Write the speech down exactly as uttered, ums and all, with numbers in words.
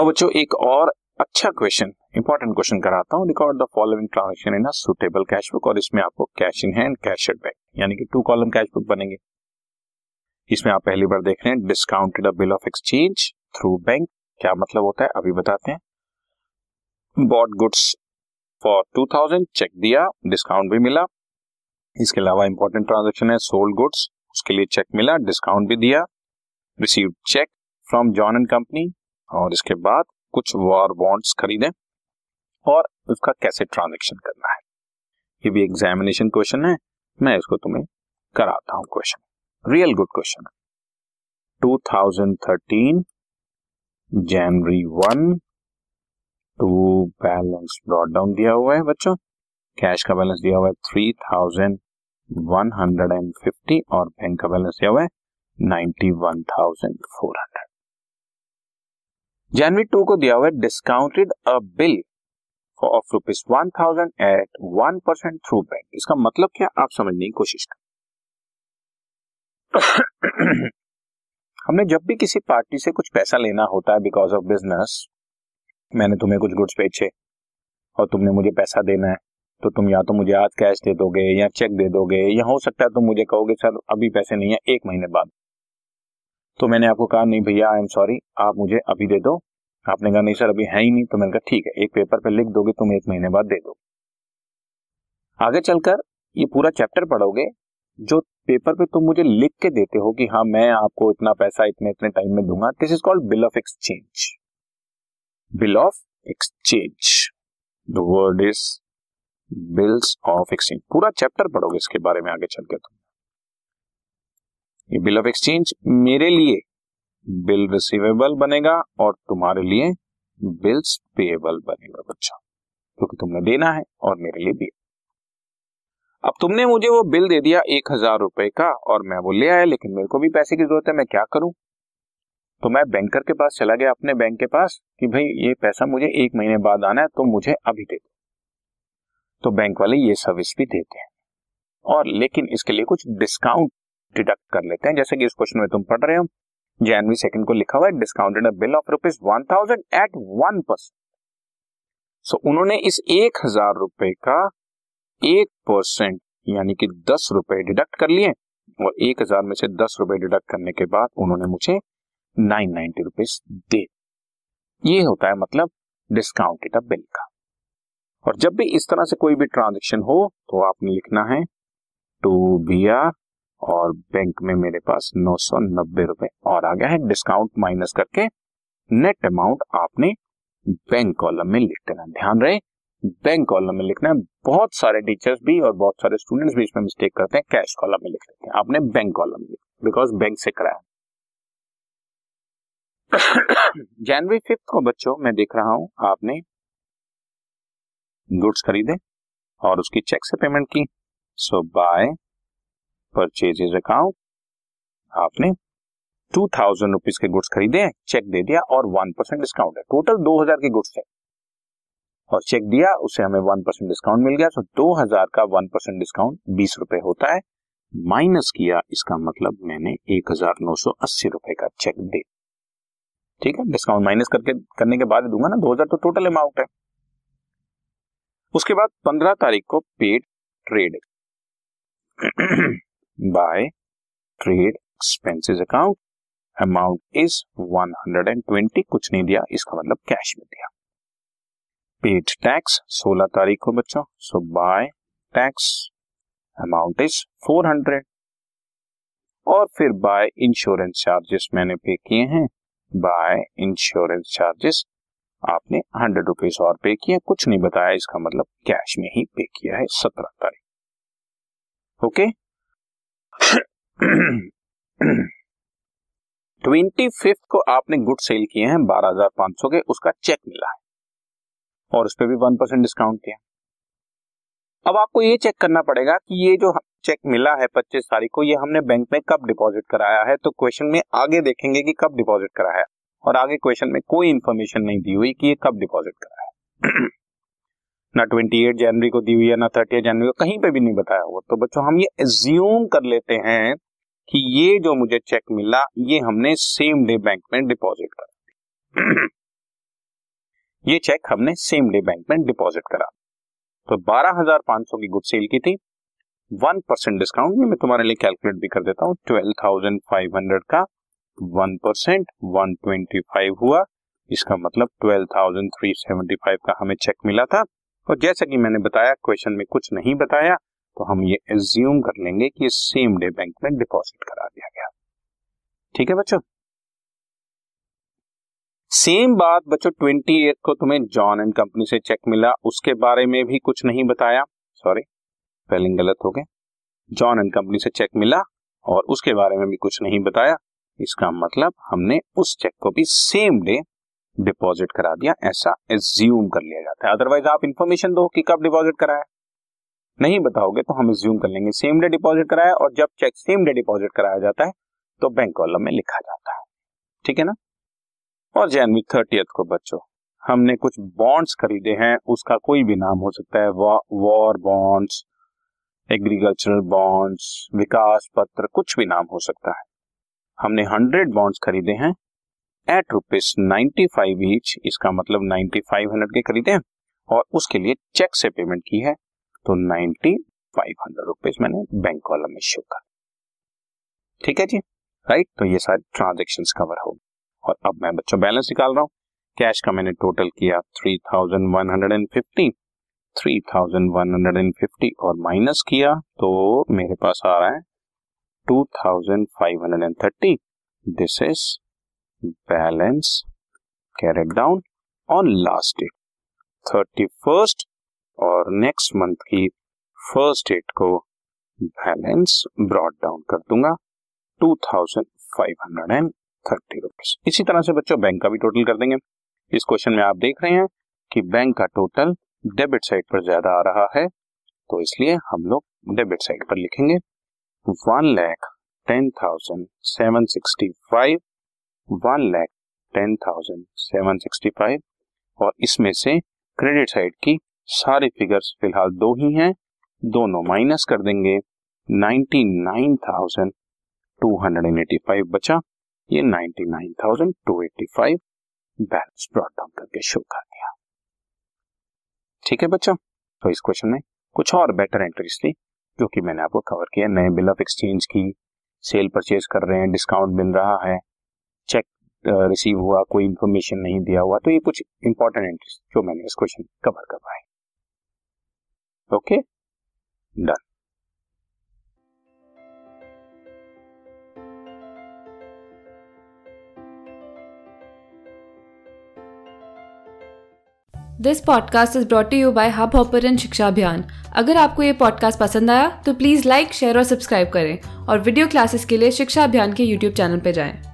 आओ बच्चों एक और अच्छा क्वेश्चन, इंपॉर्टेंट क्वेश्चन कराता हूँ। Record the following transaction in a suitable cash book, और इसमें आपको cash in hand, cash at bank, यानी कि टू कॉलम कैश बुक बनेंगे। इसमें आप पहली बार देख रहे हैं discounted a bill of exchange through bank, क्या मतलब होता है अभी बताते हैं। Bought goods for two thousand, cheque दिया, डिस्काउंट भी मिला। इसके अलावा इंपॉर्टेंट ट्रांजैक्शन है सोल्ड गुड्स, उसके लिए चेक मिला, डिस्काउंट भी दिया। Received cheque from John and company, और इसके बाद कुछ वॉर बॉन्ड्स खरीदें और उसका कैसे ट्रांजैक्शन करना है। ये भी एग्जामिनेशन क्वेश्चन है, मैं इसको तुम्हें कराता हूँ। क्वेश्चन रियल गुड क्वेश्चन है। Two thousand thirteen January one two balance brought down दिया हुआ है बच्चों, कैश का बैलेंस दिया हुआ है three thousand one hundred and fifty और बैंक का बैलेंस दिया हुआ है ninety one thousand four hundred. January two को दिया हुआ है discounted a bill of rupees one thousand eight one percent through bank, इसका मतलब क्या आप समझने की कोशिश करें। हमने जब भी किसी पार्टी से कुछ पैसा लेना होता है बिकॉज ऑफ बिजनेस, मैंने तुम्हें कुछ गुड्स बेचे और तुमने मुझे पैसा देना है, तो तुम या तो मुझे आज कैश दे दोगे या चेक दे दोगे, या हो सकता है तुम मुझे कहोगे सर अभी पैसे नहीं है, एक महीने बाद। तो मैंने आपको कहा नहीं भैया आई एम सॉरी, आप मुझे अभी दे दो। आपने कहा नहीं सर अभी है ही नहीं, तो मैंने कहा ठीक है एक पेपर पे लिख दोगे तुम, एक महीने बाद दे दो। आगे चलकर ये पूरा चैप्टर पढ़ोगे, जो पेपर पे तुम मुझे लिख के देते हो कि हाँ मैं आपको इतना पैसा इतने इतने टाइम में दूंगा, this is called bill of exchange. Bill of exchange, the word is bills of exchange. पूरा चैप्टर पढ़ोगे इसके बारे में आगे चल के तुम। ये बिल ऑफ एक्सचेंज मेरे लिए बिल रिसीवेबल बनेगा और तुम्हारे लिए बिल्स पेएबल बनेगा बच्चा, क्योंकि तुमने देना है और मेरे लिए भी। अब तुमने मुझे वो बिल दे दिया एक हजार रुपए का और मैं वो ले आया, लेकिन मेरे को भी पैसे की जरूरत है, मैं क्या करूं। तो मैं बैंकर के पास चला गया, अपने बैंक के पास, कि भाई ये पैसा मुझे एक महीने बाद आना है तो मुझे अभी दे दो। तो बैंक वाले ये सर्विस भी देते हैं, और लेकिन इसके लिए कुछ डिस्काउंट डिडक्ट कर लेते हैं। जैसे कि इस क्वेश्चन में तुम पढ़ रहे हो, जनवरी सेकंड को लिखा हुआ है discounted a bill of rupees one thousand eight one percent. So उन्होंने इस एक हजार रुपए का एक परसेंट यानी कि दस रुपए डिडक्ट कर लिए, और एक हजार में से दस रुपए डिडक्ट करने के बाद उन्होंने मुझे नाइन नाइन्टी रुपीज दे। ये होता है मतलब डिस्काउंटेड अ बिल का। और जब भी इस तरह से कोई भी ट्रांजैक्शन हो तो आपने लिखना है टू बी आर, और बैंक में मेरे पास नौ सौ नब्बे रुपए और आ गया है, डिस्काउंट माइनस करके नेट अमाउंट आपने बैंक कॉलम में लिख देना। ध्यान रहे बैंक कॉलम में लिखना है, बहुत सारे टीचर्स भी और बहुत सारे स्टूडेंट्स भी इसमें मिस्टेक करते हैं, कैश कॉलम में लिख देते हैं, आपने बैंक कॉलम में लिखा बिकॉज बैंक से कराया। जनवरी फिफ्थ को बच्चों मैं देख रहा हूं आपने गुड्स खरीदे और उसकी चेक से पेमेंट की, सो बाय परचेजेज अकाउंट आपने टू थाउजेंड रुपीज के गुड्स खरीदे, चेक दे दिया और वन परसेंट डिस्काउंट है, टोटल दो हजार के गुड्स है और चेक दिया, उसे हमें वन परसेंट डिस्काउंट मिल गया। सो दो हजार का वन परसेंट डिस्काउंट बीस रुपए होता है, माइनस किया, इसका मतलब मैंने एक हजार नौ सौ अस्सी रुपए का चेक दे, ठीक है, डिस्काउंट माइनस करके करने के बाद दूंगा ना, दो हजार तो टोटल अमाउंट है। उसके बाद पंद्रह तारीख को paid trade by trade expenses account, amount is one hundred twenty, कुछ नहीं दिया, इसका मतलब कैश में दिया। पेड टैक्स सोलह तारीख को बच्चों, so by tax, amount is four hundred. और फिर बाय इंश्योरेंस चार्जेस मैंने पे किए हैं, बाय इंश्योरेंस चार्जेस आपने हंड्रेड रुपीज और पे किया, कुछ नहीं बताया, इसका मतलब कैश में ही पे किया है सत्रह तारीख। ओके ट्वेंटी फिफ्थ को आपने गुड सेल किए हैं बारह हजार पांच सौ के, उसका चेक मिला है और उस पर भी वन परसेंट डिस्काउंट किया। अब आपको ये चेक करना पड़ेगा कि ये जो चेक मिला है पच्चीस तारीख को, ये हमने बैंक में कब डिपॉजिट कराया है। तो क्वेश्चन में आगे देखेंगे कि कब डिपॉजिट कराया है, और आगे क्वेश्चन में कोई इन्फॉर्मेशन नहीं दी हुई कि ये कब डिपॉजिट कराया है ना अट्ठाईस जनवरी को दी हुई है ना तीस जनवरी को, कहीं पे भी नहीं बताया हुआ। तो बच्चों हम ये एज्यूम कर लेते हैं कि ये जो मुझे चेक मिला ये हमने सेम डे बैंक में डिपॉजिट करा ये चेक हमने सेम डे बैंक में डिपॉजिट करा, तो बारह हज़ार पाँच सौ की गुड सेल की थी, वन परसेंट डिस्काउंट, ये मैं तुम्हारे लिए कैलकुलेट भी कर देता हूँ, बारह हज़ार पाँच सौ का वन परसेंट एक सौ पच्चीस हुआ, इसका मतलब बारह हज़ार तीन सौ पचहत्तर का हमें चेक मिला था। और जैसा कि मैंने बताया क्वेश्चन में कुछ नहीं बताया, तो हम ये एज्यूम कर लेंगे कि सेम डे बैंक में डिपॉजिट करा दिया गया। ठीक है बच्चों, सेम बात बच्चों अट्ठाईस को तुम्हें जॉन एंड कंपनी से चेक मिला, उसके बारे में भी कुछ नहीं बताया, सॉरी स्पेलिंग गलत हो गए, जॉन एंड कंपनी से चेक मिला और उसके बारे में भी कुछ नहीं बताया, इसका मतलब हमने उस चेक को भी सेम डे डिपॉजिट करा दिया, ऐसा एज्यूम कर लिया जाता है। अदरवाइज आप इंफॉर्मेशन दो कि कब डिपॉजिट कराया, नहीं बताओगे तो हम एज्यूम कर लेंगे सेम डे डिपॉजिट कराया, और जब चेक सेम डे डिपॉजिट कराया जाता है तो बैंक कॉलम में लिखा जाता है, ठीक है ना। और जनवरी थर्टियथ को बच्चों हमने कुछ बॉन्ड्स खरीदे हैं, उसका कोई भी नाम हो सकता है, war bonds, agricultural bonds, Vikas Patra, कुछ भी नाम हो सकता है। हमने हंड्रेड बॉन्ड्स खरीदे हैं at rupees ninety five each, इसका मतलब नाइन्टी फाइव हंड्रेड के खरीदे हैं और उसके लिए चेक से पेमेंट की है, तो नाइन्टी फाइव हंड्रेड रुपीज मैंने बैंक कॉलम में शो कर, ठीक है जी, राइट। तो ये सारी ट्रांजेक्शंस कवर हो। और अब मैं बच्चों बैलेंस निकाल रहा हूँ, कैश का मैंने टोटल किया three thousand one hundred fifty, three thousand one hundred fifty और माइनस किया तो मेरे पास आ रहा है two thousand five hundred thirty, this is balance carried down on last date thirty first और नेक्स्ट मंथ की फर्स्ट डेट को बैलेंस ब्रॉट डाउन कर दूंगा two thousand five hundred thirty rupees. इसी तरह से बच्चों बैंक का भी टोटल कर देंगे। इस क्वेश्चन में आप देख रहे हैं कि बैंक का टोटल डेबिट साइड पर ज्यादा आ रहा है, तो इसलिए हम लोग डेबिट साइड पर लिखेंगे one lakh ten thousand seven sixty five, one lakh ten thousand seven sixty five, और इसमें से क्रेडिट साइड की सारी फिगर्स फिलहाल दो ही हैं, दोनों माइनस कर देंगे, ninety nine thousand two hundred eighty five बचा, ये ninety nine thousand two eighty five balance brought down करके शो कर दिया, ठीक है बच्चों। तो इस क्वेश्चन में कुछ और बेटर एंट्रीज थी जो कि मैंने आपको कवर किया, नए बिल ऑफ एक्सचेंज की, सेल परचेज कर रहे हैं, डिस्काउंट मिल रहा है, चेक रिसीव हुआ, कोई इंफॉर्मेशन नहीं दिया हुआ, तो ये कुछ इंपॉर्टेंट एंट्रीज जो मैंने इस क्वेश्चन कवर करवाए। Okay done. This podcast is brought you by hub hopper and Shiksha Abhiyan. अगर आपको ये पॉडकास्ट पसंद आया तो प्लीज़ लाइक, शेयर और सब्सक्राइब करें, और वीडियो क्लासेस के लिए शिक्षा अभियान के यूट्यूब चैनल पर जाएं।